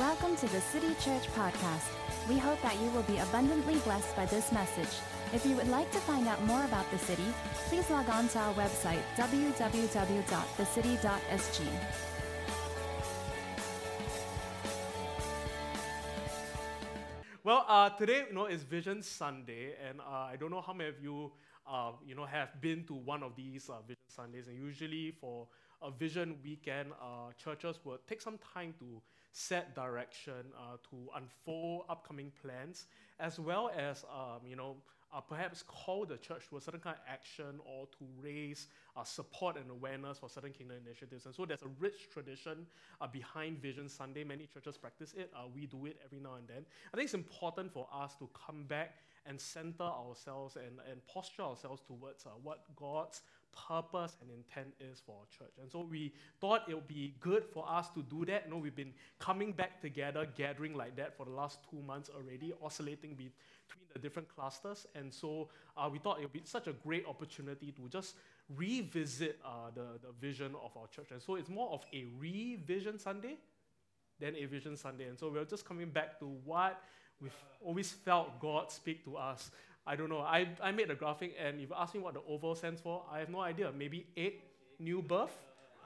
Welcome to the City Church Podcast. We hope that you will be abundantly blessed by this message. If you would like to find out more about the city, please log on to our website, www.thecity.sg. Well, today is Vision Sunday, and I don't know how many of you have been to one of these Vision Sundays, and usually for a Vision Weekend, churches will take some time to set direction, to unfold upcoming plans, as well as perhaps call the church to a certain kind of action or to raise support and awareness for certain kingdom initiatives. And so there's a rich tradition behind Vision Sunday. Many churches practice it. We do it every now and then. I think it's important for us to come back and center ourselves and posture ourselves towards what God's purpose and intent is for our church. And so we thought it would be good for us to do that. You know, we've been coming back together, gathering like that for the last 2 months already, oscillating between the different clusters. And so we thought it would be such a great opportunity to just revisit the vision of our church. And so it's more of a revision Sunday than a vision Sunday. And so we're just coming back to what we've always felt God speak to us. I don't know. I made a graphic, and if you ask me what the oval stands for, I have no idea. Maybe 8, new birth?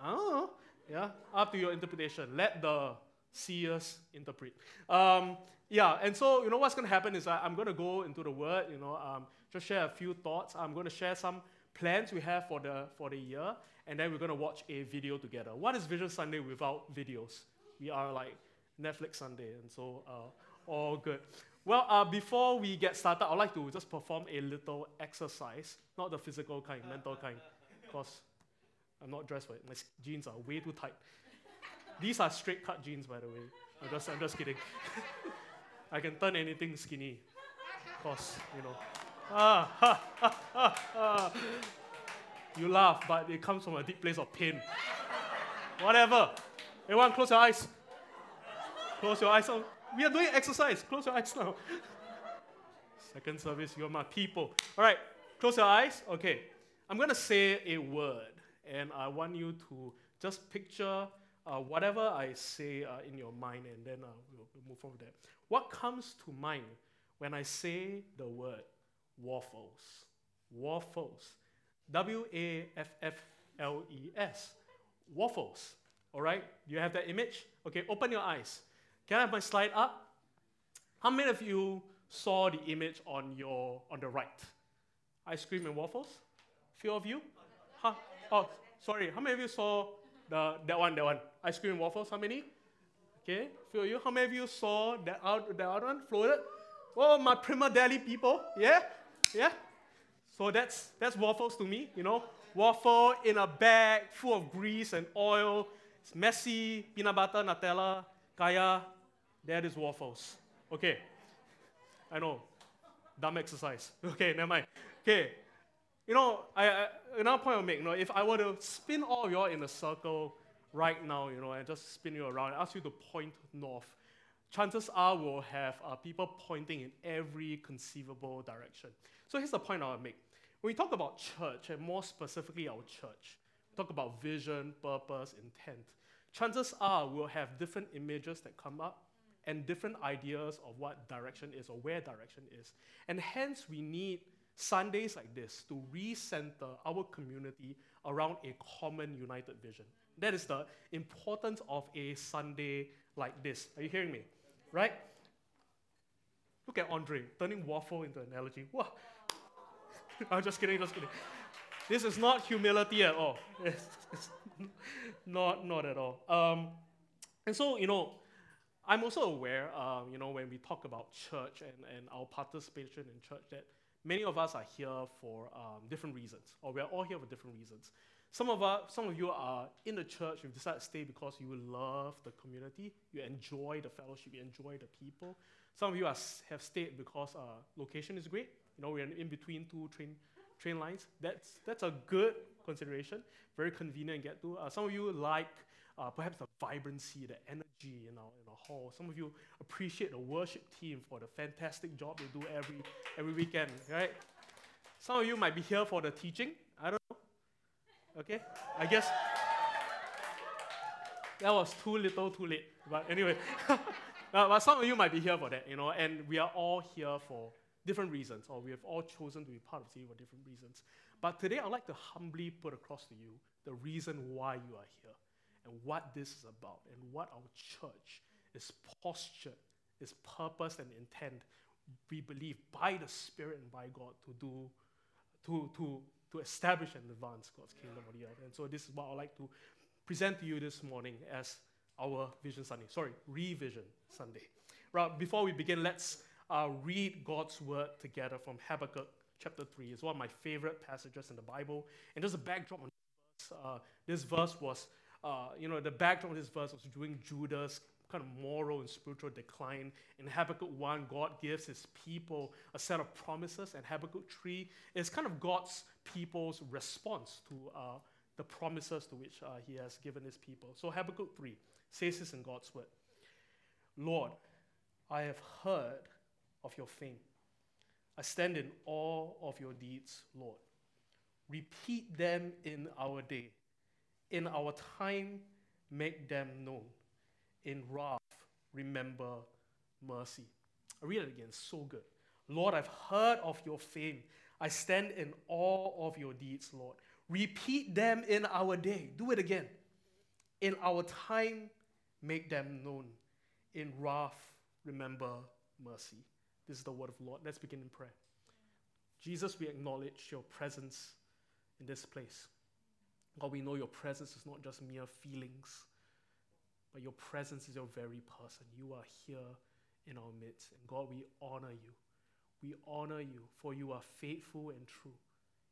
I don't know. Yeah, up to your interpretation. Let the seers interpret. And so, what's going to happen is I'm going to go into the Word, just share a few thoughts. I'm going to share some plans we have for the year, and then we're going to watch a video together. What is Vision Sunday without videos? We are like Netflix Sunday, and so all good. Well, before we get started, I'd like to just perform a little exercise. Not the physical kind, mental kind. Because I'm not dressed for it. My jeans are way too tight. These are straight cut jeans, by the way. I'm just kidding. I can turn anything skinny. Because, You laugh, but it comes from a deep place of pain. Whatever. Everyone, close your eyes. Close your eyes. We are doing exercise. Close your eyes now. Second service, you're my people. All right, close your eyes. Okay, I'm going to say a word, and I want you to just picture whatever I say in your mind, and then we'll move on with that. What comes to mind when I say the word waffles? Waffles. W-A-F-F-L-E-S. Waffles. All right, do you have that image? Okay, open your eyes. Can I have my slide up? How many of you saw the image on the right? Ice cream and waffles? Few of you? Huh? Oh, sorry. How many of you saw that one? Ice cream and waffles, how many? Okay, few of you. How many of you saw that other one floated? Oh, my Prima Deli people. Yeah? Yeah? So that's waffles to me, Waffle in a bag full of grease and oil. It's messy, peanut butter, Nutella, kaya. That is waffles. Okay. I know. Dumb exercise. Okay, never mind. Okay. Another point I'll make, if I were to spin all of you all in a circle right now, and just spin you around, ask you to point north, chances are we'll have people pointing in every conceivable direction. So here's the point I'll make. When we talk about church, and more specifically our church, we talk about vision, purpose, intent. Chances are we'll have different images that come up and different ideas of what direction is or where direction is. And hence, we need Sundays like this to recenter our community around a common united vision. That is the importance of a Sunday like this. Are you hearing me? Right? Look at Andre, turning waffle into an analogy. Wow. I'm just kidding. This is not humility at all. It's not at all. And so, I'm also aware, when we talk about church and our participation in church, that many of us are here for different reasons, or we're all here for different reasons. Some of you are in the church, you've decided to stay because you love the community, you enjoy the fellowship, you enjoy the people. Some of you have stayed because location is great. We're in between two train lines. That's a good consideration, very convenient to get to. Some of you like perhaps the vibrancy, the energy in our hall. Some of you appreciate the worship team for the fantastic job they do every weekend, right? Some of you might be here for the teaching. I don't know. Okay, I guess That was too little, too late. But anyway, but some of you might be here for that, you know, and we are all here for different reasons, or we have all chosen to be part of City for different reasons. But today, I'd like to humbly put across to you the reason why you are here and what this is about and what our church is postured, its purpose and intent, we believe, by the Spirit and by God to do, to establish and advance God's kingdom on the earth. And so this is what I'd like to present to you this morning as our Vision Sunday. Sorry, Revision Sunday. Right, before we begin, let's read God's word together from Habakkuk chapter 3. It's one of my favorite passages in the Bible. And just a backdrop on this verse was, the backdrop of this verse was during Judas' kind of moral and spiritual decline. In Habakkuk 1, God gives his people a set of promises, and Habakkuk 3 is kind of God's people's response to the promises to which he has given his people. So Habakkuk 3 says this in God's word: Lord, I have heard of your fame. I stand in awe of your deeds, Lord. Repeat them in our day. In our time, make them known. In wrath, remember mercy. I read it again, so good. Lord, I've heard of your fame. I stand in awe of your deeds, Lord. Repeat them in our day. Do it again. In our time, make them known. In wrath, remember mercy. This is the word of the Lord. Let's begin in prayer. Jesus, we acknowledge your presence in this place. God, we know your presence is not just mere feelings, but your presence is your very person. You are here in our midst. And God, we honor you. We honor you, for you are faithful and true.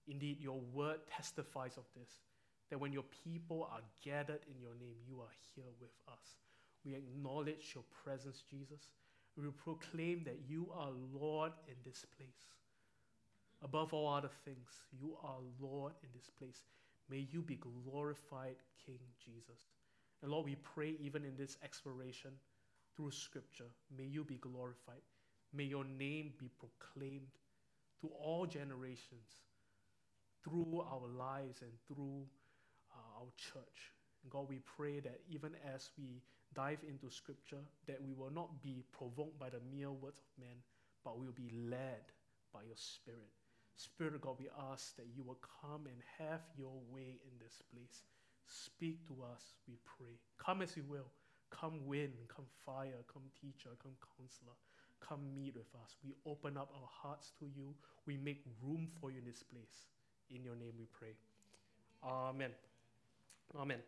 Indeed, your word testifies of this, that when your people are gathered in your name, you are here with us. We acknowledge your presence, Jesus. We proclaim that you are Lord in this place. Above all other things, you are Lord in this place. May you be glorified, King Jesus. And Lord, we pray even in this exploration through Scripture, may you be glorified. May your name be proclaimed to all generations through our lives and through our church. And God, we pray that even as we dive into Scripture, that we will not be provoked by the mere words of men, but we will be led by your Spirit. Spirit of God, we ask that you will come and have your way in this place. Speak to us, we pray. Come as you will. Come wind, come fire, come teacher, come counselor. Come meet with us. We open up our hearts to you. We make room for you in this place. In your name we pray. Amen. Amen.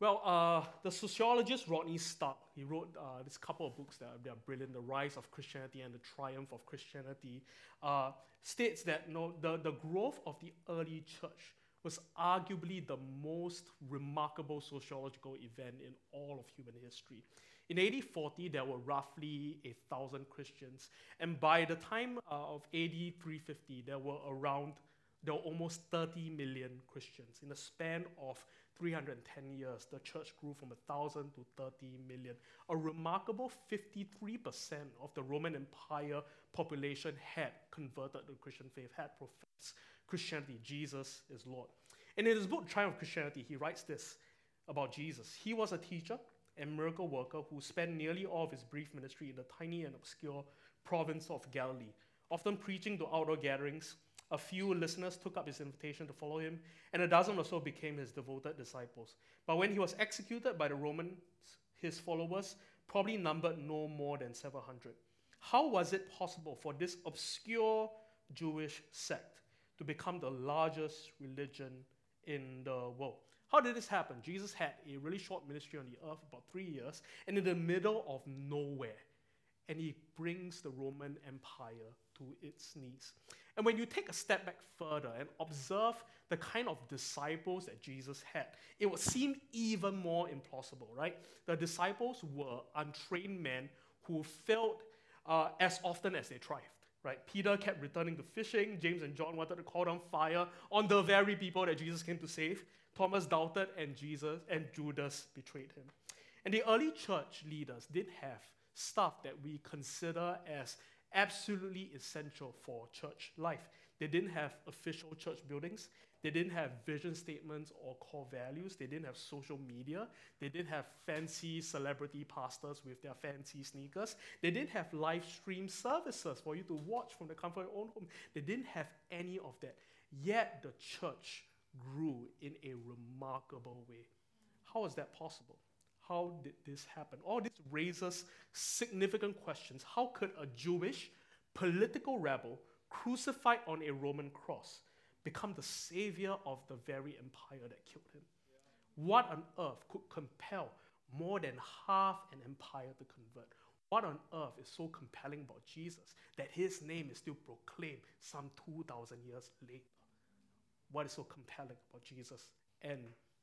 Well, the sociologist Rodney Stark, he wrote this couple of books that are brilliant, The Rise of Christianity and The Triumph of Christianity, states that the growth of the early church was arguably the most remarkable sociological event in all of human history. In AD 40, there were roughly 1,000 Christians, and by the time of AD 350, there were almost 30 million Christians. In the span of 310 years, the church grew from 1,000 to 30 million. A remarkable 53% of the Roman Empire population had converted to the Christian faith, had professed Christianity. Jesus is Lord. And in his book, Triumph of Christianity, he writes this about Jesus. He was a teacher and miracle worker who spent nearly all of his brief ministry in the tiny and obscure province of Galilee, often preaching to outdoor gatherings. A few listeners took up his invitation to follow him, and a dozen or so became his devoted disciples. But when he was executed by the Romans, his followers probably numbered no more than 700. How was it possible for this obscure Jewish sect to become the largest religion in the world? How did this happen? Jesus had a really short ministry on the earth, about 3 years, and in the middle of nowhere, and he brings the Roman Empire to its knees. And when you take a step back further and observe the kind of disciples that Jesus had, it would seem even more implausible, right? The disciples were untrained men who failed as often as they thrived, right? Peter kept returning to fishing. James and John wanted to call down fire on the very people that Jesus came to save. Thomas doubted, and Judas betrayed him. And the early church leaders did have stuff that we consider as absolutely essential for church life. They didn't have official church buildings. They didn't have vision statements or core values. They didn't have social media. They didn't have fancy celebrity pastors with their fancy sneakers. They didn't have live stream services for you to watch from the comfort of your own home. They didn't have any of that. Yet the church grew in a remarkable way. How is that possible? How did this happen? All this raises significant questions. How could a Jewish political rebel crucified on a Roman cross become the savior of the very empire that killed him? Yeah. What on earth could compel more than half an empire to convert? What on earth is so compelling about Jesus that his name is still proclaimed some 2,000 years later? What is so compelling about Jesus and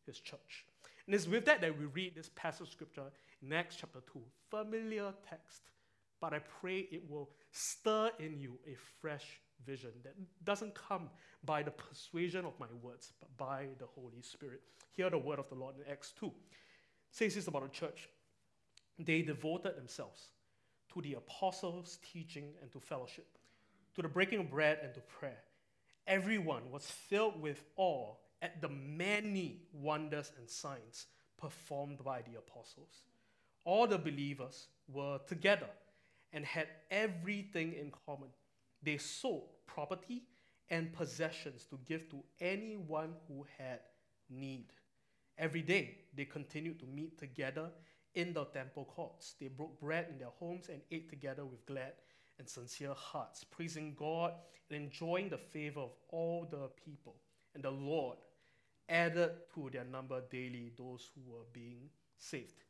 his church? And it's with that we read this passage of scripture in Acts chapter 2. Familiar text, but I pray it will stir in you a fresh vision that doesn't come by the persuasion of my words, but by the Holy Spirit. Hear the word of the Lord in Acts 2. It says this about the church. They devoted themselves to the apostles' teaching and to fellowship, to the breaking of bread and to prayer. Everyone was filled with awe at the many wonders and signs performed by the apostles. All the believers were together and had everything in common. They sold property and possessions to give to anyone who had need. Every day, they continued to meet together in the temple courts. They broke bread in their homes and ate together with glad and sincere hearts, praising God and enjoying the favor of all the people. And the Lord added to their number daily those who were being saved.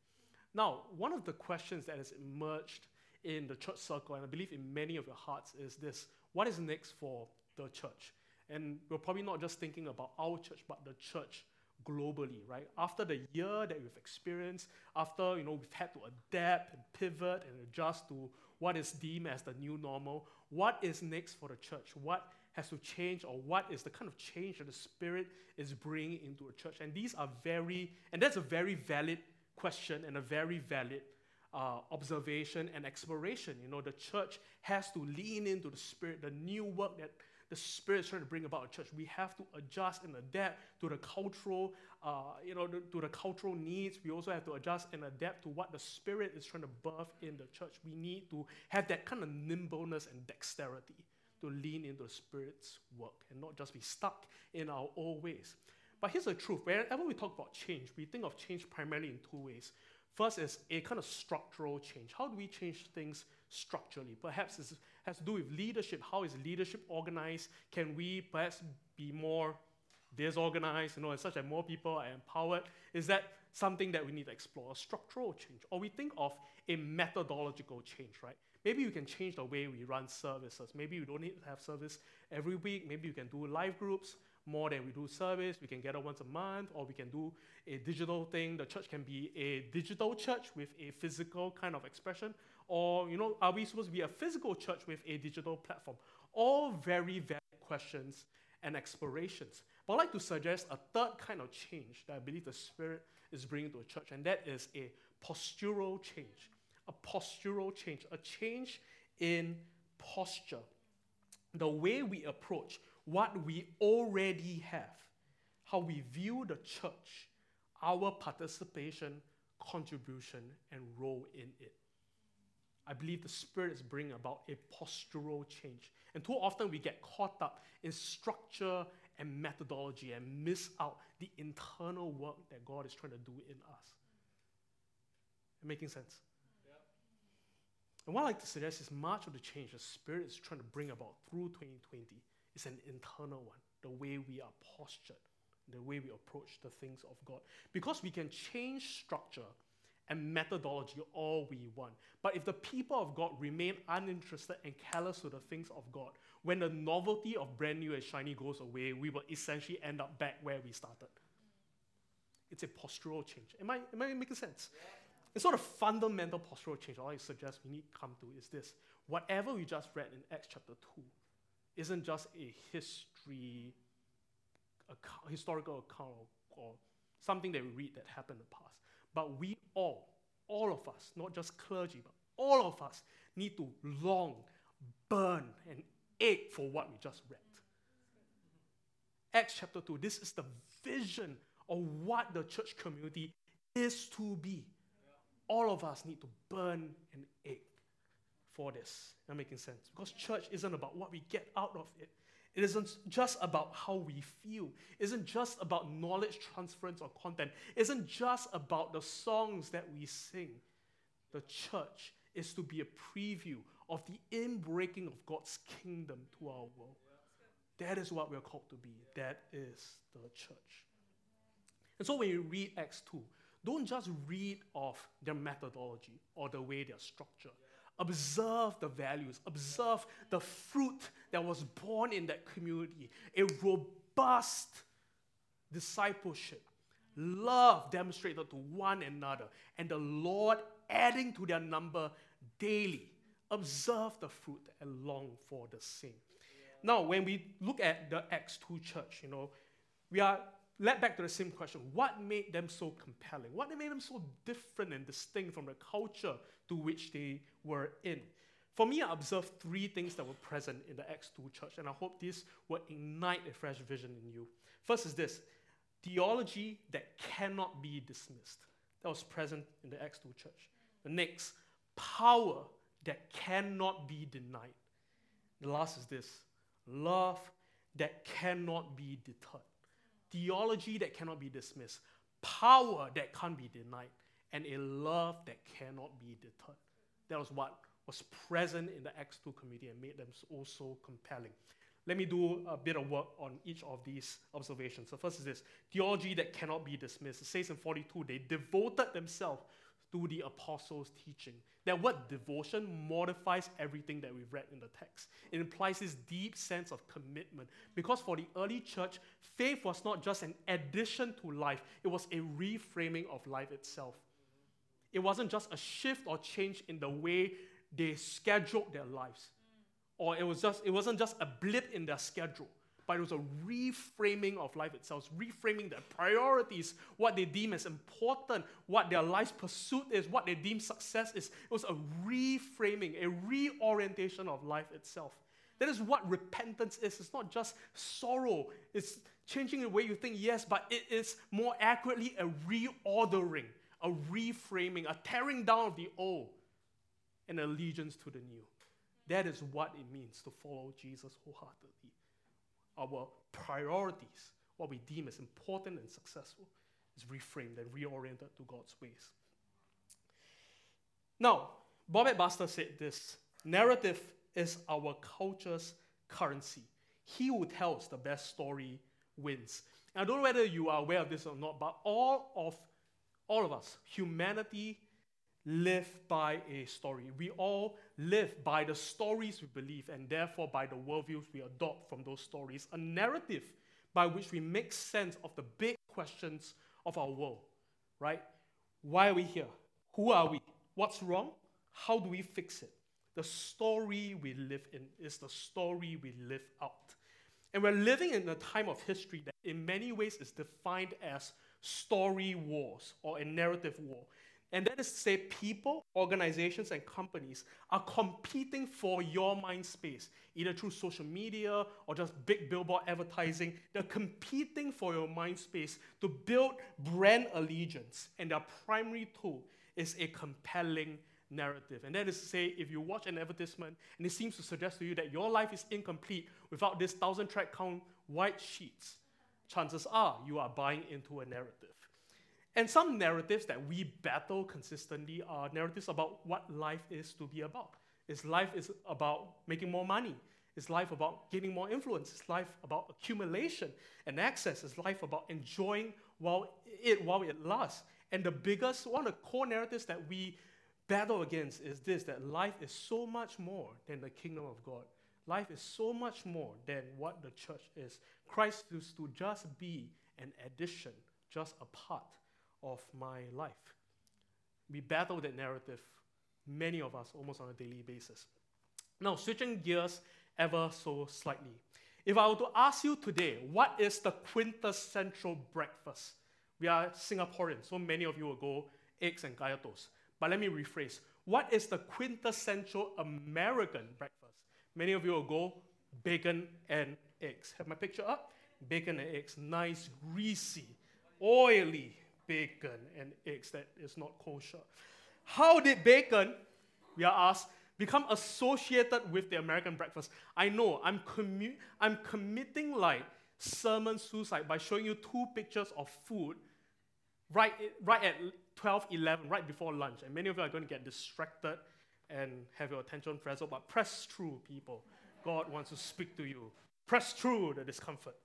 Now, one of the questions that has emerged in the church circle, and I believe in many of your hearts, is this: what is next for the church? And we're probably not just thinking about our church, but the church globally, right? After the year that we've experienced, after we've had to adapt and pivot and adjust to what is deemed as the new normal, what is next for the church? What has to change, or what is the kind of change that the Spirit is bringing into a church? And that's a very valid question and a very valid observation and exploration. The church has to lean into the Spirit, the new work that the Spirit is trying to bring about a church. We have to adjust and adapt to the cultural, to the cultural needs. We also have to adjust and adapt to what the Spirit is trying to birth in the church. We need to have that kind of nimbleness and dexterity to lean into the Spirit's work and not just be stuck in our old ways. But here's the truth: whenever we talk about change, we think of change primarily in two ways. First is a kind of structural change. How do we change things structurally? Perhaps this has to do with leadership. How is leadership organized? Can we perhaps be more disorganized, and such that more people are empowered? Is that something that we need to explore, a structural change? Or we think of a methodological change, right? Maybe we can change the way we run services. Maybe we don't need to have service every week. Maybe we can do live groups more than we do service. We can gather once a month, or we can do a digital thing. The church can be a digital church with a physical kind of expression. Or, are we supposed to be a physical church with a digital platform? All very valid questions and explorations. But I'd like to suggest a third kind of change that I believe the Spirit is bringing to a church, and that is a postural change. A change in posture. The way we approach what we already have, how we view the church, our participation, contribution, and role in it. I believe the Spirit is bringing about a postural change. And too often we get caught up in structure and methodology and miss out the internal work that God is trying to do in us. Making sense? And what I'd like to suggest is much of the change the Spirit is trying to bring about through 2020 is an internal one, the way we are postured, the way we approach the things of God. Because we can change structure and methodology all we want, but if the people of God remain uninterested and callous to the things of God, when the novelty of brand new and shiny goes away, we will essentially end up back where we started. It's a postural change. Am I making sense? Yeah. And so the fundamental postural change I suggest we need to come to is this: whatever we just read in Acts chapter 2 isn't just a historical account or something that we read that happened in the past. But we all of us, not just clergy, but all of us need to long, burn, and ache for what we just read. Acts chapter 2, this is the vision of what the church community is to be. All of us need to burn an egg for this. That making sense? Because church isn't about what we get out of it. It isn't just about how we feel. It isn't just about knowledge transference or content. It isn't just about the songs that we sing. The church is to be a preview of the inbreaking of God's kingdom to our world. That is what we're called to be. That is the church. And so when you read Acts 2, don't just read of their methodology or the way they're structured. Observe the values. Observe the fruit that was born in that community. A robust discipleship. Love demonstrated to one another. And the Lord adding to their number daily. Observe the fruit and long for the same. Now, when we look at the Acts 2 church, we are led back to the same question. What made them so compelling? What made them so different and distinct from the culture to which they were in? For me, I observed three things that were present in the Acts 2 church, and I hope this will ignite a fresh vision in you. First is this, theology that cannot be dismissed. That was present in the Acts 2 church. The next, power that cannot be denied. The last is this, love that cannot be deterred. Theology that cannot be dismissed. Power that can't be denied. And a love that cannot be deterred. That was what was present in the Acts 2 community and made them also compelling. Let me do a bit of work on each of these observations. So first is this, theology that cannot be dismissed. It says in 42, they devoted themselves to the apostles' teaching. That word devotion modifies everything that we've read in the text. It implies this deep sense of commitment. Because for the early church, faith was not just an addition to life, it was a reframing of life itself. It wasn't just a shift or change in the way they scheduled their lives. Or it wasn't just a blip in their schedule, but it was a reframing of life itself, reframing their priorities, what they deem as important, what their life's pursuit is, what they deem success is. It was a reframing, a reorientation of life itself. That is what repentance is. It's not just sorrow. It's changing the way you think, yes, but it is more accurately a reordering, a reframing, a tearing down of the old, and allegiance to the new. That is what it means to follow Jesus wholeheartedly. Our priorities, what we deem as important and successful, is reframed and reoriented to God's ways. Now, Bobette Buster said this, narrative is our culture's currency. He who tells the best story wins. And I don't know whether you are aware of this or not, but all of us, humanity, live by a story. We all live by the stories we believe and therefore by the worldviews we adopt from those stories. A narrative by which we make sense of the big questions of our world, right? Why are we here? Who are we? What's wrong? How do we fix it? The story we live in is the story we live out. And we're living in a time of history that in many ways is defined as story wars or a narrative war. And that is to say people, organizations, and companies are competing for your mind space, either through social media or just big billboard advertising. They're competing for your mind space to build brand allegiance. And their primary tool is a compelling narrative. And that is to say, if you watch an advertisement and it seems to suggest to you that your life is incomplete without this 1,000-track-count white sheets, chances are you are buying into a narrative. And some narratives that we battle consistently are narratives about what life is to be about. Is life is about making more money? Is life about gaining more influence? Is life about accumulation and access? Is life about enjoying while it lasts? And the biggest, one of the core narratives that we battle against is this, that life is so much more than the kingdom of God. Life is so much more than what the church is. Christ used to just be an addition, just a part of my life. We battle that narrative, many of us, almost on a daily basis. Now, switching gears ever so slightly. If I were to ask you today, what is the quintessential breakfast? We are Singaporeans, so many of you will go eggs and kaya toast. But let me rephrase. What is the quintessential American breakfast? Many of you will go bacon and eggs. Have my picture up? bacon and eggs, nice, greasy, oily bacon and eggs that is not kosher. How did bacon, we are asked, become associated with the American breakfast? I know, I'm committing like sermon suicide by showing you two pictures of food right at 12:11, right before lunch. And many of you are going to get distracted and have your attention frazzled, but press through, people. God wants to speak to you. Press through the discomfort.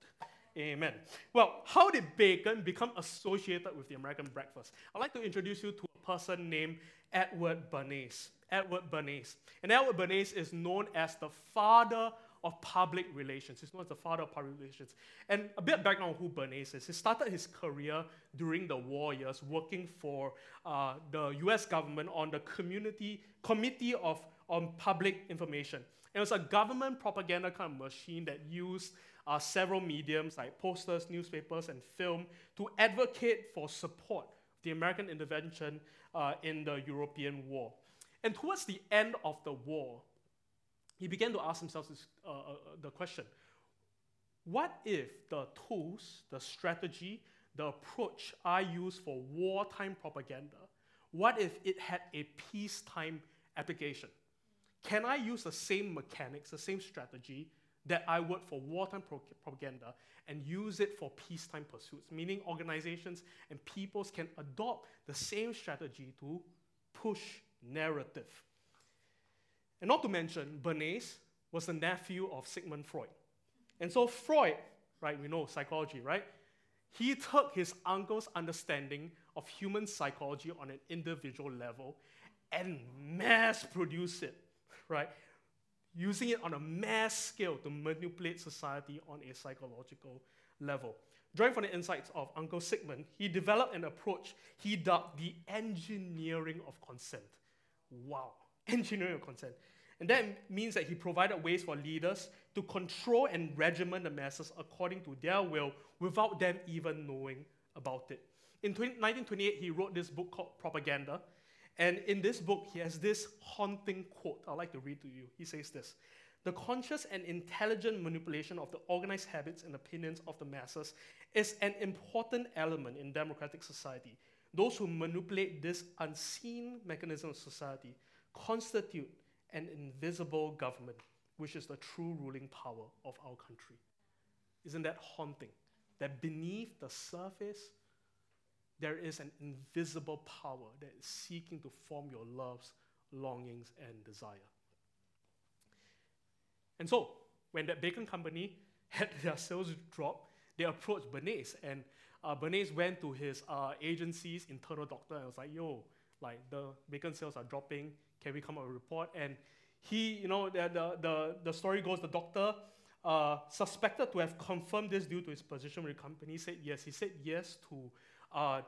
Amen. Well, how did bacon become associated with the American breakfast? I'd like to introduce you to a person named Edward Bernays. And Edward Bernays is known as the father of public relations. And a bit of background on who Bernays is. He started his career during the war years working for the US government on the Committee on Public Information. It was a government propaganda kind of machine that used several mediums like posters, newspapers, and film to advocate for support of the American intervention in the European war. And towards the end of the war, he began to ask himself the question, what if the tools, the strategy, the approach I use for wartime propaganda, what if it had a peacetime application? Can I use the same mechanics, the same strategy that I would for wartime propaganda and use it for peacetime pursuits? Meaning organizations and peoples can adopt the same strategy to push narrative. And not to mention, Bernays was the nephew of Sigmund Freud. And so Freud, right, we know psychology, right? He took his uncle's understanding of human psychology on an individual level and mass-produced it. Right, using it on a mass scale to manipulate society on a psychological level. Drawing from the insights of Uncle Sigmund, he developed an approach he dubbed the engineering of consent. Wow, engineering of consent. And that means that he provided ways for leaders to control and regiment the masses according to their will without them even knowing about it. In 1928, he wrote this book called Propaganda. And in this book, he has this haunting quote I'd like to read to you. He says this, "The conscious and intelligent manipulation of the organized habits and opinions of the masses is an important element in democratic society. Those who manipulate this unseen mechanism of society constitute an invisible government, which is the true ruling power of our country." Isn't that haunting? That beneath the surface, there is an invisible power that is seeking to form your loves, longings, and desire. And so, when that bacon company had their sales drop, they approached Bernays, and Bernays went to his agency's internal doctor and was like, "Yo, like the bacon sales are dropping. Can we come up with a report?" And he, you know, the story goes, the doctor suspected to have confirmed this due to his position with the company said yes. He said yes to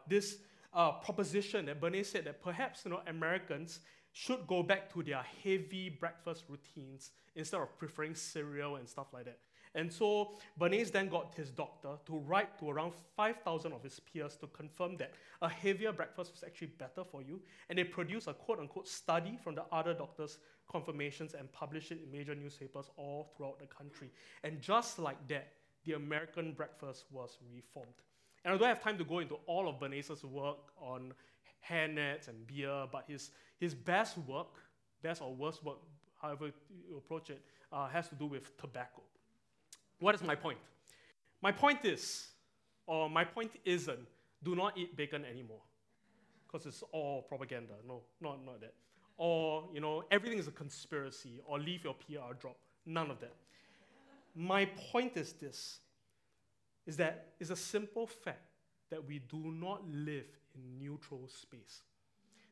this proposition that Bernays said that perhaps, you know, Americans should go back to their heavy breakfast routines instead of preferring cereal and stuff like that. And so Bernays then got his doctor to write to around 5,000 of his peers to confirm that a heavier breakfast was actually better for you. And they produced a quote-unquote study from the other doctors' confirmations and published it in major newspapers all throughout the country. And just like that, the American breakfast was reformed. And I don't have time to go into all of Bernays' work on hair nets and beer, but his best work, best or worst work, however you approach it, has to do with tobacco. What is my point? My point isn't, do not eat bacon anymore, because it's all propaganda. No, not that. Or, you know, everything is a conspiracy, or leave your PR job. None of that. My point is this. Is that it's a simple fact that we do not live in neutral space.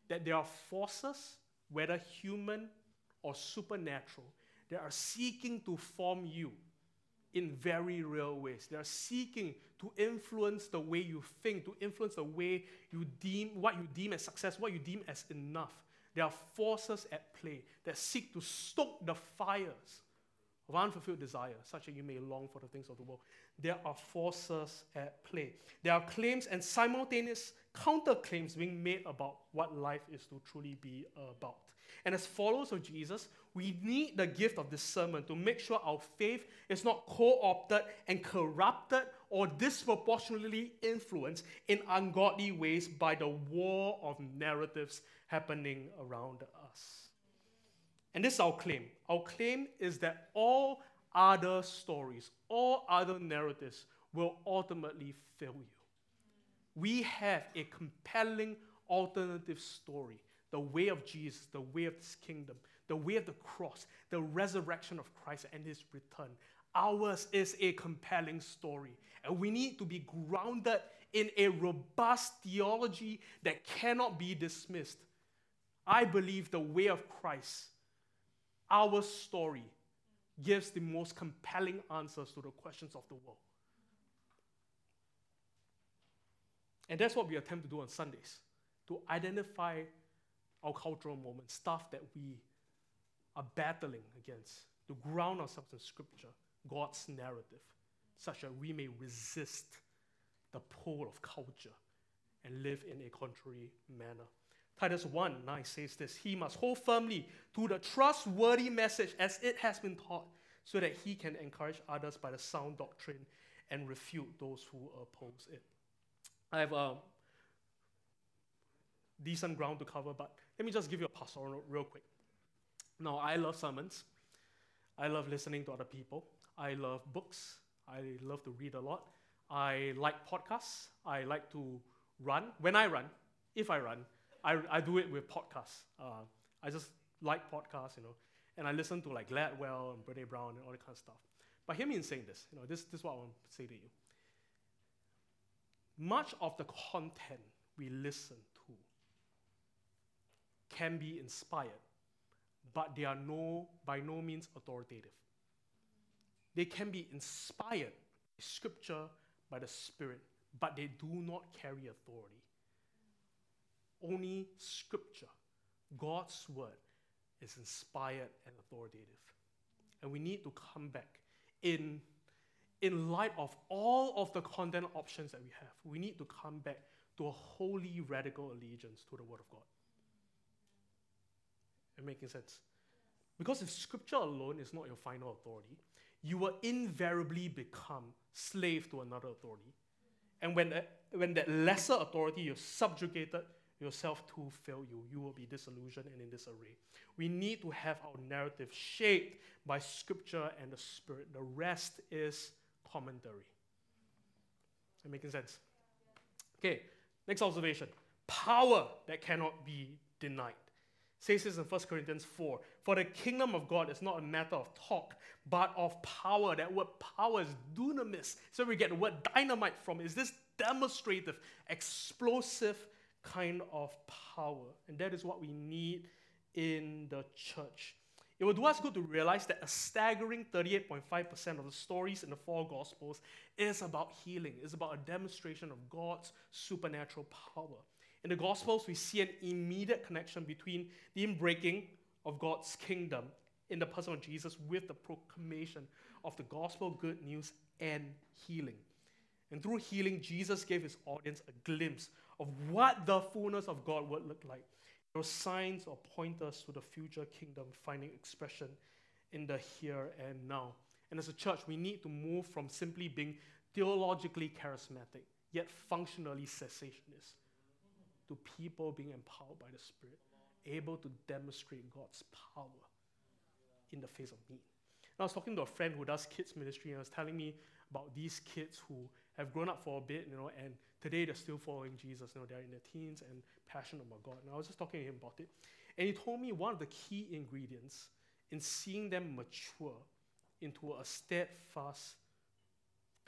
That there are forces, whether human or supernatural, that are seeking to form you in very real ways. They are seeking to influence the way you think, to influence the way you deem, what you deem as success, what you deem as enough. There are forces at play that seek to stoke the fires of unfulfilled desire, such that you may long for the things of the world. There are forces at play. There are claims and simultaneous counterclaims being made about what life is to truly be about. And as followers of Jesus, we need the gift of discernment to make sure our faith is not co-opted and corrupted or disproportionately influenced in ungodly ways by the war of narratives happening around us. And this is our claim. Our claim is that all other stories, all other narratives will ultimately fail you. We have a compelling alternative story, the way of Jesus, the way of this kingdom, the way of the cross, the resurrection of Christ and his return. Ours is a compelling story, and we need to be grounded in a robust theology that cannot be dismissed. I believe the way of Christ, our story, gives the most compelling answers to the questions of the world. And that's what we attempt to do on Sundays, to identify our cultural moments, stuff that we are battling against, to ground ourselves in Scripture, God's narrative, such that we may resist the pull of culture and live in a contrary manner. Titus 1:9 says this: he must hold firmly to the trustworthy message as it has been taught, so that he can encourage others by the sound doctrine and refute those who oppose it. I have decent ground to cover, but let me just give you a pastoral note real quick. Now, I love sermons. I love listening to other people. I love books. I love to read a lot. I like podcasts. I like to run. When I run, if I run, I do it with podcasts. I just like podcasts, and I listen to like Gladwell and Brene Brown and all that kind of stuff. But hear me in saying this. This is what I want to say to you. Much of the content we listen to can be inspired, but they are by no means authoritative. They can be inspired by Scripture, by the Spirit, but they do not carry authority. Only Scripture, God's Word, is inspired and authoritative. And we need to come back in light of all of the content options that we have. We need to come back to a holy, radical allegiance to the Word of God. Am I making sense? Because if Scripture alone is not your final authority, you will invariably become slave to another authority. And when that lesser authority you've subjugated yourself to fail you, you will be disillusioned and in disarray. We need to have our narrative shaped by Scripture and the Spirit. The rest is commentary. Am I making sense? Okay, next observation. Power that cannot be denied. It says this in 1 Corinthians 4. For the kingdom of God is not a matter of talk, but of power. That word power is dunamis. So we get the word dynamite from. It's this demonstrative, explosive kind of power. And that is what we need in the church. It would do us good to realize that a staggering 38.5% of the stories in the four Gospels is about healing. It's about a demonstration of God's supernatural power. In the Gospels, we see an immediate connection between the inbreaking of God's kingdom in the person of Jesus with the proclamation of the gospel, good news, and healing. And through healing, Jesus gave his audience a glimpse of what the fullness of God would look like. There were signs or pointers to the future kingdom finding expression in the here and now. And as a church, we need to move from simply being theologically charismatic, yet functionally cessationist, to people being empowered by the Spirit, able to demonstrate God's power in the face of need. And I was talking to a friend who does kids ministry, and I was telling me about these kids who have grown up for a bit, and today they're still following Jesus. They're in their teens and passionate about God. And I was just talking to him about it, and he told me one of the key ingredients in seeing them mature into a steadfast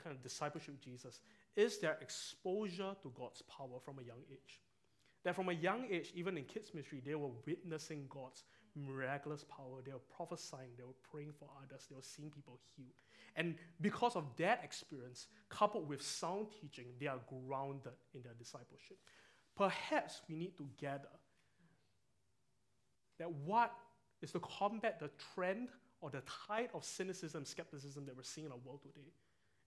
kind of discipleship with Jesus is their exposure to God's power from a young age. That from a young age, even in kids' ministry, they were witnessing God's miraculous power. They were prophesying. They were praying for others. They were seeing people healed. And because of that experience, coupled with sound teaching, they are grounded in their discipleship. Perhaps we need to gather that what is to combat the trend or the tide of cynicism, skepticism that we're seeing in our world today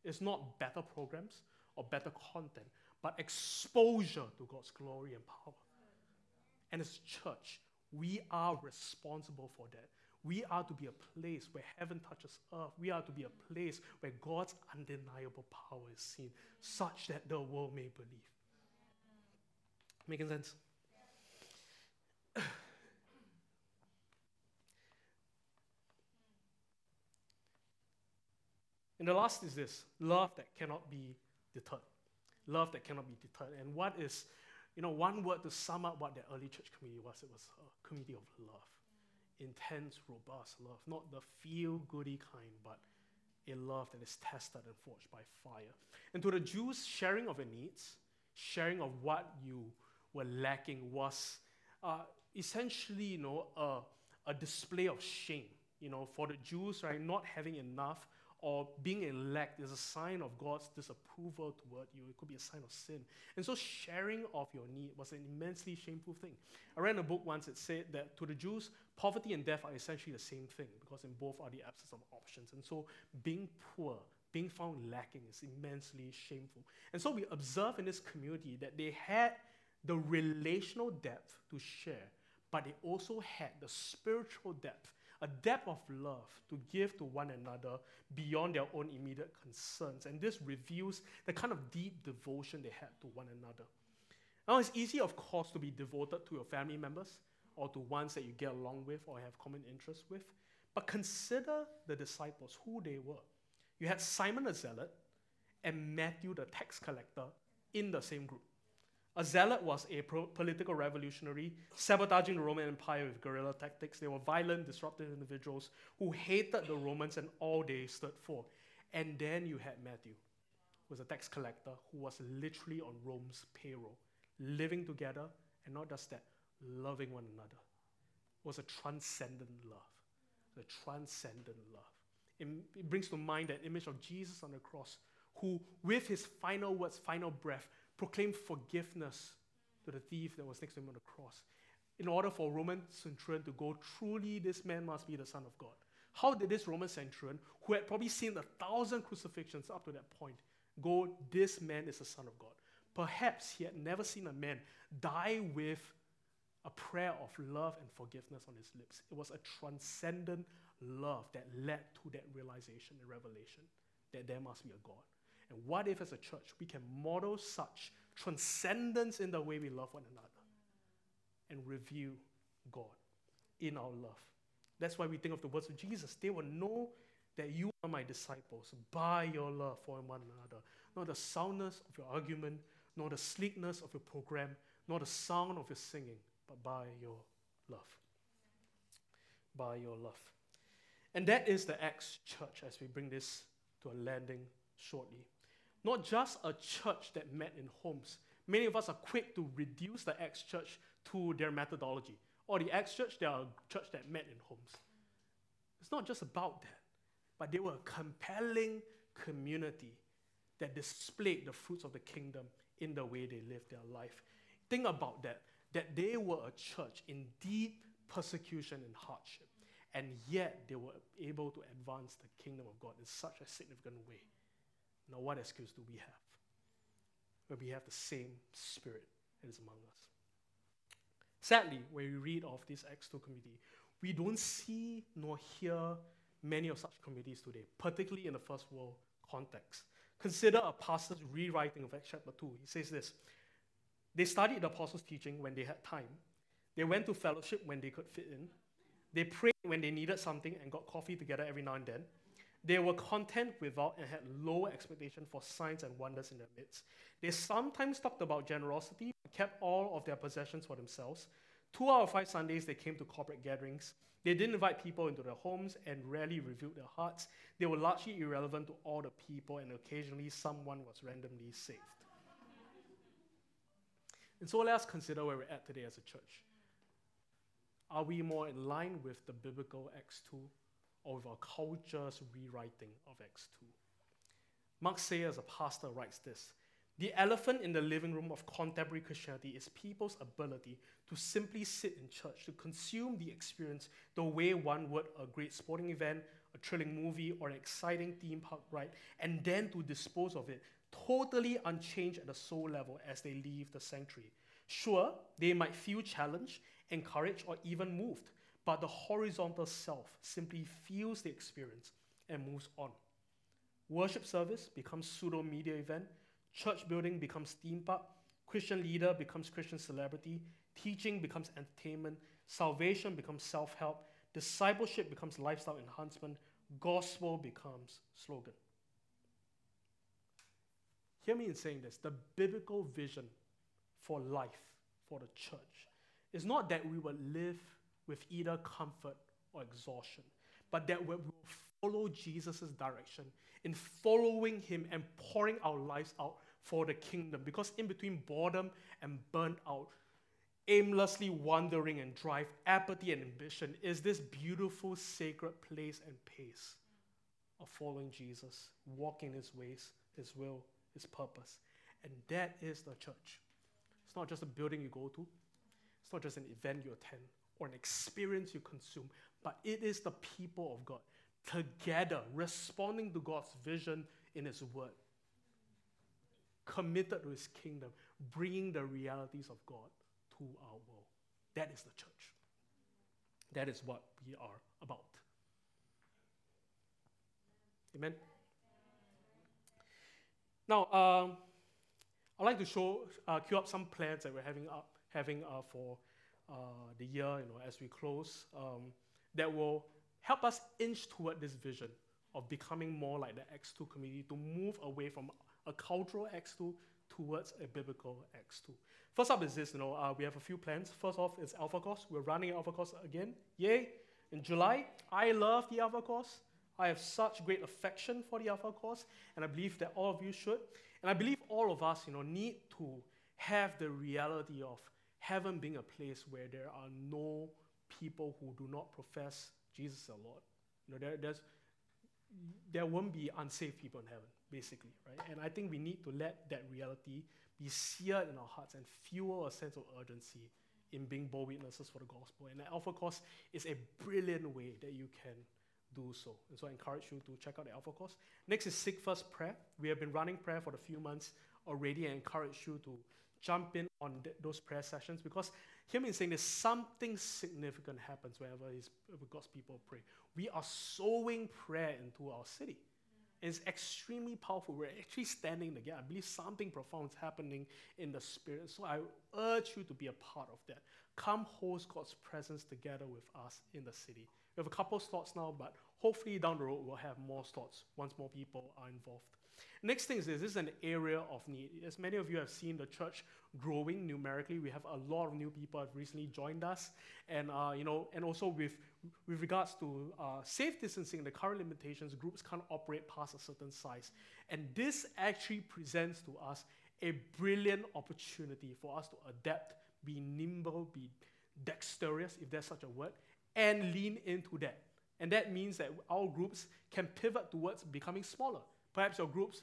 is not better programs or better content, but exposure to God's glory and power. And as a church, We are responsible for that. We are to be a place where heaven touches earth. We are to be a place where God's undeniable power is seen, such that the world may believe. Making sense? And the last is this, love that cannot be deterred. Love that cannot be deterred. And what is, one word to sum up what the early church community was, it was a community of love. Intense, robust love. Not the feel-goody kind, but a love that is tested and forged by fire. And to the Jews, sharing of your needs, sharing of what you were lacking was essentially, a display of shame. For the Jews, right, not having enough or being in lack is a sign of God's disapproval toward you. It could be a sign of sin. And so sharing of your need was an immensely shameful thing. I read a book once that said that to the Jews, poverty and death are essentially the same thing because in both are the absence of options. And so being poor, being found lacking is immensely shameful. And so we observe in this community that they had the relational depth to share, but they also had the spiritual depth, a depth of love to give to one another beyond their own immediate concerns. And this reveals the kind of deep devotion they had to one another. Now, it's easy, of course, to be devoted to your family members or to ones that you get along with or have common interests with. But consider the disciples, who they were. You had Simon the Zealot and Matthew the tax collector in the same group. A zealot was a political revolutionary, sabotaging the Roman Empire with guerrilla tactics. They were violent, disruptive individuals who hated the Romans and all they stood for. And then you had Matthew, who was a tax collector, who was literally on Rome's payroll, living together, and not just that, loving one another. It was a transcendent love. It brings to mind that image of Jesus on the cross, who, with his final words, final breath, proclaimed forgiveness to the thief that was next to him on the cross. In order for a Roman centurion to go, truly this man must be the Son of God. How did this Roman centurion, who had probably seen 1,000 crucifixions up to that point, go, this man is the Son of God? Perhaps he had never seen a man die with a prayer of love and forgiveness on his lips. It was a transcendent love that led to that realization and revelation that there must be a God. And what if, as a church, we can model such transcendence in the way we love one another and reveal God in our love? That's why we think of the words of Jesus. They will know that you are my disciples by your love for one another. Not the soundness of your argument, nor the sleekness of your program, nor the sound of your singing, but by your love. By your love. And that is the Acts church as we bring this to a landing shortly. Not just a church that met in homes. Many of us are quick to reduce the Acts church to their methodology. Or the Acts church, they are a church that met in homes. It's not just about that, but they were a compelling community that displayed the fruits of the kingdom in the way they lived their life. Think about that, that they were a church in deep persecution and hardship, and yet they were able to advance the kingdom of God in such a significant way. Now, what excuse do we have when we have the same spirit that is among us? Sadly, when we read of this Acts 2 community, we don't see nor hear many of such communities today, particularly in the first world context. Consider a pastor's rewriting of Acts chapter 2. He says this, they studied the apostles' teaching when they had time. They went to fellowship when they could fit in. They prayed when they needed something and got coffee together every now and then. They were content without and had low expectation for signs and wonders in their midst. They sometimes talked about generosity, but kept all of their possessions for themselves. 2 out of 5 Sundays, they came to corporate gatherings. They didn't invite people into their homes and rarely revealed their hearts. They were largely irrelevant to all the people, and occasionally someone was randomly saved. And so let us consider where we're at today as a church. Are we more in line with the biblical Acts 2? Or with our culture's rewriting of Acts 2. Mark Sayers, a pastor, writes this, the elephant in the living room of contemporary Christianity is people's ability to simply sit in church, to consume the experience the way one would a great sporting event, a thrilling movie, or an exciting theme park ride, and then to dispose of it, totally unchanged at the soul level as they leave the sanctuary. Sure, they might feel challenged encouraged, or even moved, but the horizontal self simply feels the experience and moves on. Worship service becomes pseudo-media event, church building becomes theme park, Christian leader becomes Christian celebrity, teaching becomes entertainment, salvation becomes self-help, discipleship becomes lifestyle enhancement, gospel becomes slogan. Hear me in saying this, the biblical vision for life, for the church, is not that we will live with either comfort or exhaustion, but that we will follow Jesus' direction in following him and pouring our lives out for the kingdom. Because in between boredom and burnt out, aimlessly wandering and drive, apathy and ambition is this beautiful, sacred place and pace of following Jesus, walking his ways, his will, his purpose. And that is the church. It's not just a building you go to. It's not just an event you attend or an experience you consume, but it is the people of God together responding to God's vision in his word, committed to his kingdom, bringing the realities of God to our world. That is the church. That is what we are about. Amen? Now, I'd like to queue up some plans that we're having for the year, as we close, that will help us inch toward this vision of becoming more like the Acts 2 community, to move away from a cultural Acts 2 towards a biblical Acts 2. First up is this, we have a few plans. First off is Alpha Course. We're running Alpha Course again. Yay! In July, I love the Alpha Course. I have such great affection for the Alpha Course, and I believe that all of you should. And I believe all of us, need to have the reality of heaven being a place where there are no people who do not profess Jesus as Lord. There won't be unsaved people in heaven, basically, right? And I think we need to let that reality be seared in our hearts and fuel a sense of urgency in being bold witnesses for the gospel. And the Alpha Course is a brilliant way that you can do so. And so I encourage you to check out the Alpha Course. Next is Seek First Prayer. We have been running prayer for a few months already, and encourage you to jump in on those prayer sessions, because hear me saying this, something significant happens whenever God's people pray. We are sowing prayer into our city. And it's extremely powerful. We're actually standing together. I believe something profound is happening in the spirit. So I urge you to be a part of that. Come host God's presence together with us in the city. We have a couple slots now, but hopefully down the road we'll have more slots once more people are involved. Next thing is this is an area of need. As many of you have seen, the church growing numerically. We have a lot of new people have recently joined us, and and also with regards to safe distancing, the current limitations, groups can't operate past a certain size, and this actually presents to us a brilliant opportunity for us to adapt, be nimble, be dexterous, if there's such a word, and lean into that. And that means that our groups can pivot towards becoming smaller. Perhaps your groups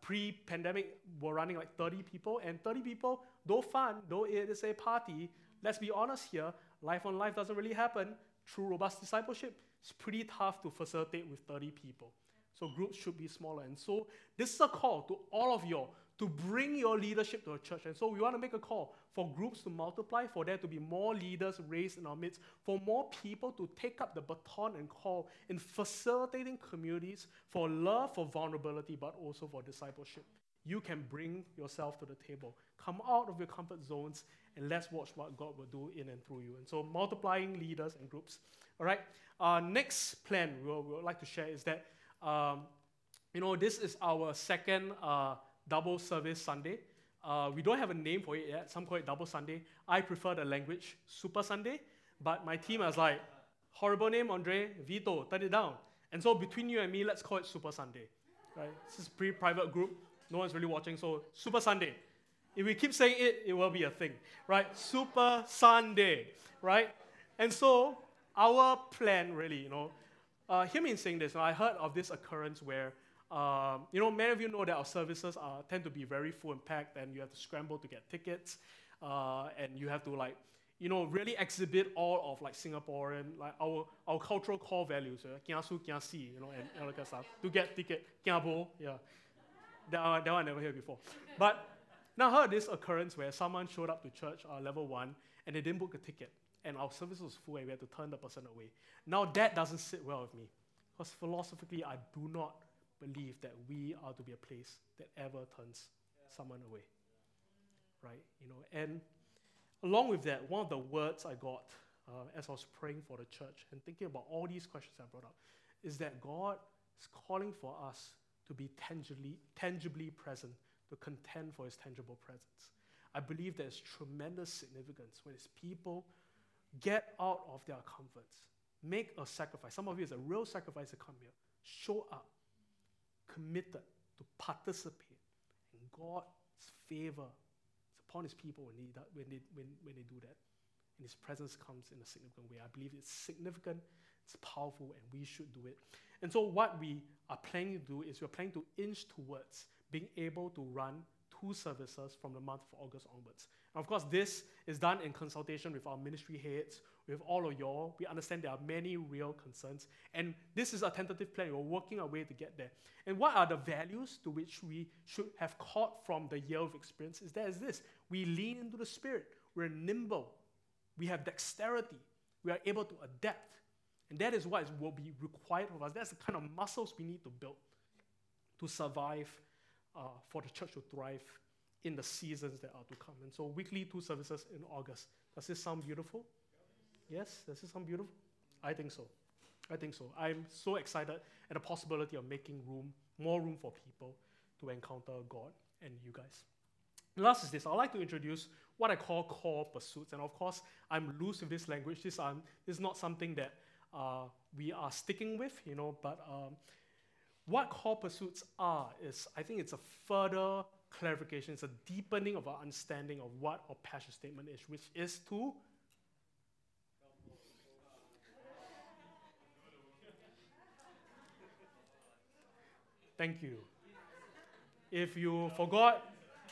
pre-pandemic were running like 30 people, and 30 people, though fun, though it is a party, let's be honest here, life on life doesn't really happen. True robust discipleship is pretty tough to facilitate with 30 people. So groups should be smaller. And so this is a call to all of you to bring your leadership to the church. And so we want to make a call for groups to multiply, for there to be more leaders raised in our midst, for more people to take up the baton and call in facilitating communities for love, for vulnerability, but also for discipleship. You can bring yourself to the table. Come out of your comfort zones, and let's watch what God will do in and through you. And so multiplying leaders and groups. All right. Our next plan we would like to share is that, this is our second double service Sunday. We don't have a name for it yet. Some call it double Sunday. I prefer the language Super Sunday, but my team was like, horrible name, Andre, Vito, turn it down. And so between you and me, let's call it Super Sunday. Right? This is a pretty private group. No one's really watching, so Super Sunday. If we keep saying it, it will be a thing, right? Super Sunday, right? And so our plan really, hear me in saying this. I heard of this occurrence where many of you know that our services tend to be very full and packed, and you have to scramble to get tickets, and you have to really exhibit all of Singaporean, our cultural core values, kiasu kiasi, and all that stuff to get ticket, kiabo, yeah. That one I never heard before. But now I heard this occurrence where someone showed up to church, level 1, and they didn't book a ticket. and our service was full and we had to turn the person away. Now that doesn't sit well with me, because philosophically I do not believe that we are to be a place that ever turns someone away, right? You know, and along with that, one of the words I got as I was praying for the church and thinking about all these questions I brought up is that God is calling for us to be tangibly present, to contend for his tangible presence. I believe there's tremendous significance when his people get out of their comforts, make a sacrifice. Some of you, it's a real sacrifice to come here. Show up, committed to participate in God's favor. It's upon his people when they do that. And his presence comes in a significant way. I believe it's significant, it's powerful, and we should do it. And so what we are planning to do is we're planning to inch towards being able to run 2 services from the month of August onwards. And of course, this is done in consultation with our ministry heads, with all of y'all. We understand there are many real concerns, and this is a tentative plan. We're working our way to get there. And what are the values to which we should have caught from the year of experience? Is that is this: we lean into the Spirit. We're nimble. We have dexterity. We are able to adapt. And that is what will be required of us. That's the kind of muscles we need to build to survive, for the church to thrive in the seasons that are to come. And so weekly 2 services in August. Does this sound beautiful? Yes? Does this sound beautiful? I think so. I'm so excited at the possibility of making more room for people to encounter God and you guys. Last is this. I'd like to introduce what I call core pursuits. And of course, I'm loose with this language. This is not something that we are sticking with, you know, but what core pursuits are is, I think it's a further clarification, it's a deepening of our understanding of what our passion statement is, which is to thank you. If you forgot,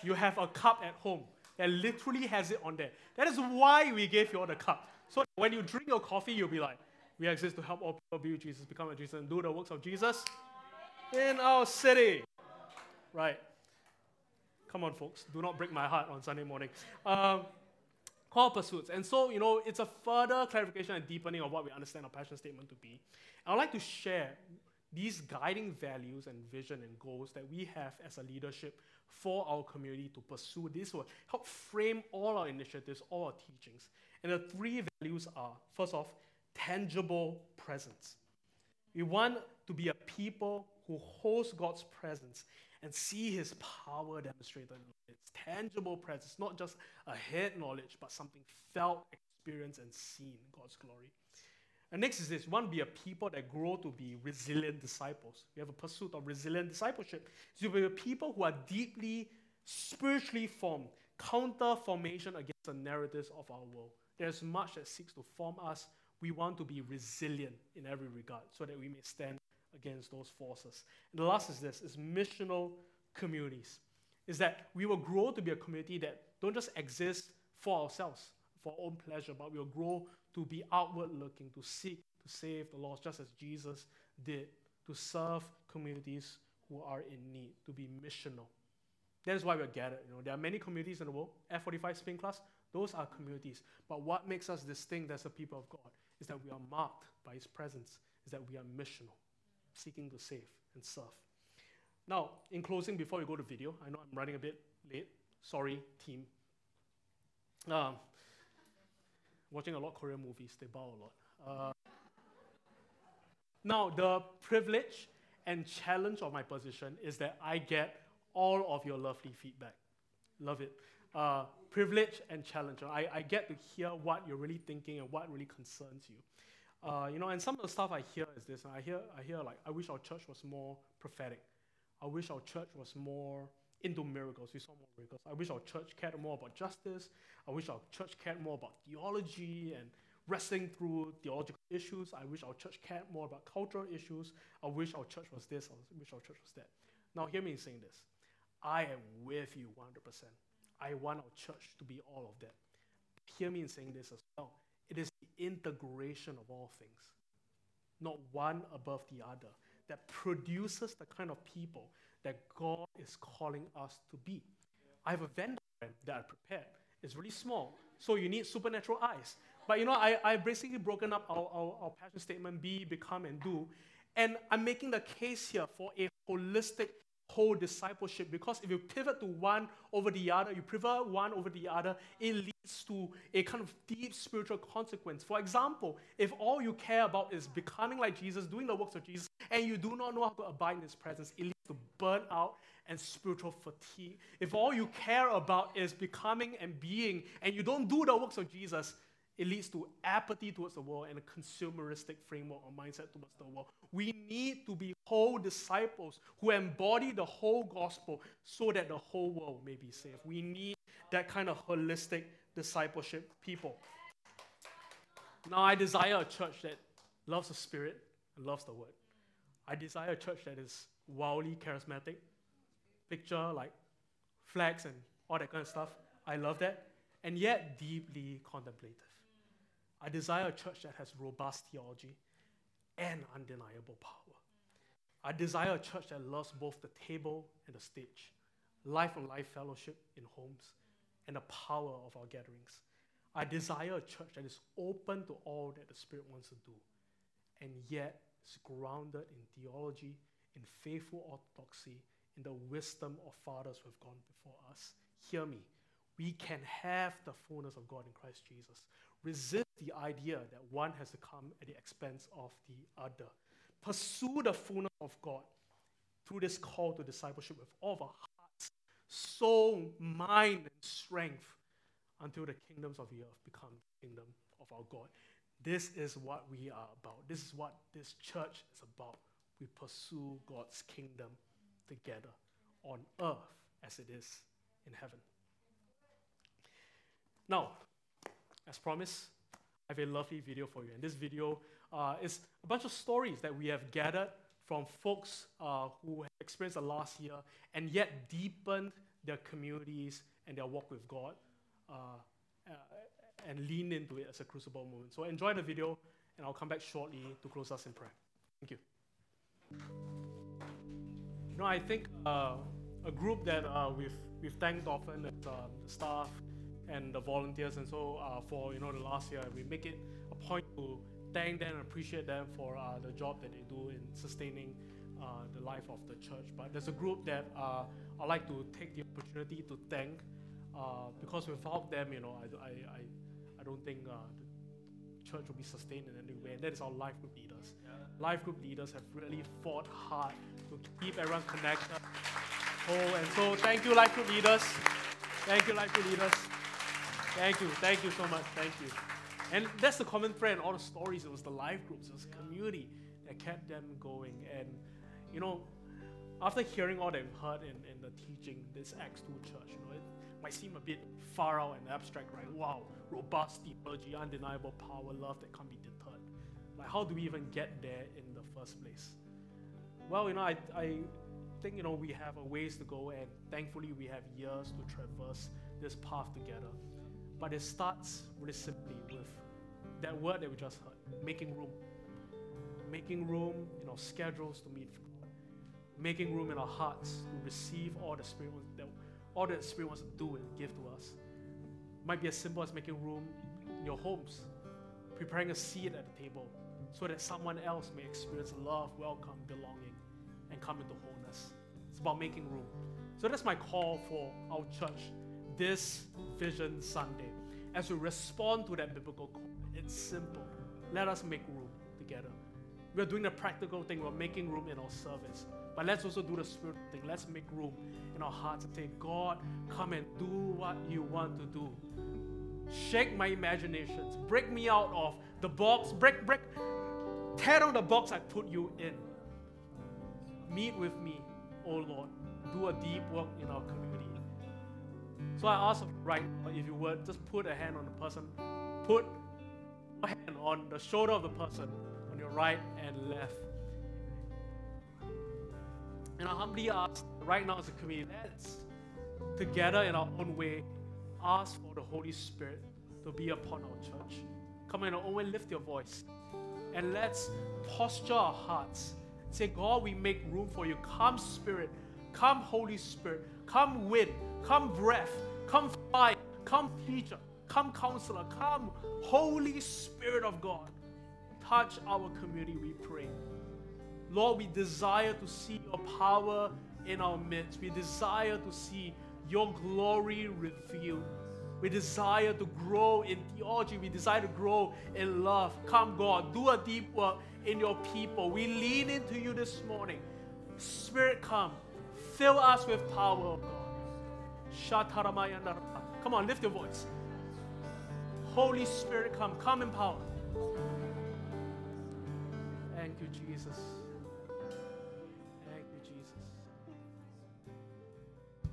you have a cup at home that literally has it on there. That is why we gave you all the cup. So when you drink your coffee, you'll be like, we exist to help all people be with Jesus, become a Jesus, and do the works of Jesus in our city. Right. Come on, folks. Do not break my heart on Sunday morning. Core pursuits. And so, you know, it's a further clarification and deepening of what we understand our passion statement to be. And I'd like to share these guiding values and vision and goals that we have as a leadership for our community to pursue. This will help frame all our initiatives, all our teachings. And the 3 values are, first off, tangible presence. We want to be a people who holds God's presence and see his power demonstrated in its tangible presence, not just a head knowledge, but something felt, experienced, and seen, God's glory. And next is this, one, be a people that grow to be resilient disciples. We have a pursuit of resilient discipleship. So we are people who are deeply spiritually formed, counter-formation against the narratives of our world. There's much that seeks to form us. We want to be resilient in every regard so that we may stand against those forces. And the last is this, is missional communities. Is that we will grow to be a community that don't just exist for ourselves, for our own pleasure, but we will grow to be outward looking, to seek, to save the lost, just as Jesus did, to serve communities who are in need, to be missional. That is why we're gathered. You know, there are many communities in the world, F45 Spin Class, those are communities. But what makes us distinct as a people of God is that we are marked by his presence, is that we are missional, seeking to save and serve. Now, in closing, before we go to video, I know I'm running a bit late. Sorry, team. Watching a lot of Korean movies, they bow a lot. Now, the privilege and challenge of my position is that I get all of your lovely feedback. Love it. Privilege and challenge. I get to hear what you're really thinking and what really concerns you. You know, and some of the stuff I hear is this, and I hear like, I wish our church was more prophetic. I wish our church was more into miracles. We saw more miracles. I wish our church cared more about justice. I wish our church cared more about theology and wrestling through theological issues. I wish our church cared more about cultural issues. I wish our church was this. I wish our church was that. Now, hear me saying this. I am with you 100%. I want our church to be all of that. Hear me in saying this as well. It is the integration of all things, not one above the other, that produces the kind of people that God is calling us to be. I have a Venn diagram that I prepared. It's really small, so you need supernatural eyes. But you know, I basically broken up our passion statement, be, become, and do. And I'm making the case here for a holistic whole discipleship, because if you pivot to one over the other, it leads to a kind of deep spiritual consequence. For example, if all you care about is becoming like Jesus, doing the works of Jesus, and you do not know how to abide in his presence, it leads to burnout and spiritual fatigue. If all you care about is becoming and being, and you don't do the works of Jesus, it leads to apathy towards the world and a consumeristic framework or mindset towards the world. We need to be whole disciples who embody the whole gospel so that the whole world may be saved. We need that kind of holistic discipleship, people. Now, I desire a church that loves the Spirit and loves the Word. I desire a church that is wildly charismatic. Picture like flags and all that kind of stuff. I love that. And yet deeply contemplative. I desire a church that has robust theology and undeniable power. I desire a church that loves both the table and the stage, life-on-life fellowship in homes, and the power of our gatherings. I desire a church that is open to all that the Spirit wants to do, and yet is grounded in theology, in faithful orthodoxy, in the wisdom of fathers who have gone before us. Hear me. We can have the fullness of God in Christ Jesus. Resist the idea that one has to come at the expense of the other. Pursue the fullness of God through this call to discipleship with all of our hearts, soul, mind, and strength until the kingdoms of the earth become the kingdom of our God. This is what we are about. This is what this church is about. We pursue God's kingdom together on earth as it is in heaven. Now, as promised, I have a lovely video for you. And this video is a bunch of stories that we have gathered from folks who have experienced the last year and yet deepened their communities and their walk with God and leaned into it as a crucible moment. So enjoy the video, and I'll come back shortly to close us in prayer. Thank you. You know, I think a group that we've thanked often is the staff and the volunteers, and so for the last year, we make it a point to thank them and appreciate them for the job that they do in sustaining the life of the church. But there's a group that I like to take the opportunity to thank because without them, I don't think the church will be sustained in any way. And that is our life group leaders. Yeah. Life group leaders have really fought hard to keep everyone connected. And so thank you, life group leaders. Thank you, life group leaders. Thank you so much, thank you. And that's the common thread in all the stories. It was the life groups, it was community that kept them going. And, after hearing all that we've heard in the teaching, this Acts 2 church, it might seem a bit far out and abstract, right? Wow, robust theology, undeniable power, love that can't be deterred. Like, how do we even get there in the first place? Well, I think, we have a ways to go, and thankfully we have years to traverse this path together. But it starts really simply with that word that we just heard, making room. Making room in our schedules to meet God. Making room in our hearts to receive all that the Spirit wants to do and give to us. It might be as simple as making room in your homes, preparing a seat at the table so that someone else may experience love, welcome, belonging, and come into wholeness. It's about making room. So that's my call for our church this Vision Sunday. As we respond to that biblical call, it's simple. Let us make room together. We're doing the practical thing. We're making room in our service. But let's also do the spiritual thing. Let's make room in our hearts and say, God, come and do what you want to do. Shake my imaginations. Break me out of the box. Break. Tear down the box I put you in. Meet with me, oh Lord. Do a deep work in our community. So I ask, right, if you would, just put a hand on the person. Put a hand on the shoulder of the person, on your right and left. And I humbly ask, right now as a community, let's together in our own way ask for the Holy Spirit to be upon our church. Come in our own way, lift your voice. And let's posture our hearts. Say, God, we make room for you. Come, Spirit. Come, Holy Spirit. Come, wind. Come, breath. Come, fire. Come, teacher. Come, Counselor. Come, Holy Spirit of God. Touch our community, we pray. Lord, we desire to see your power in our midst. We desire to see your glory revealed. We desire to grow in theology. We desire to grow in love. Come, God, do a deep work in your people. We lean into you this morning. Spirit, come. Fill us with power, God. Come on, lift your voice. Holy Spirit, come. Come in power. Thank you, Jesus.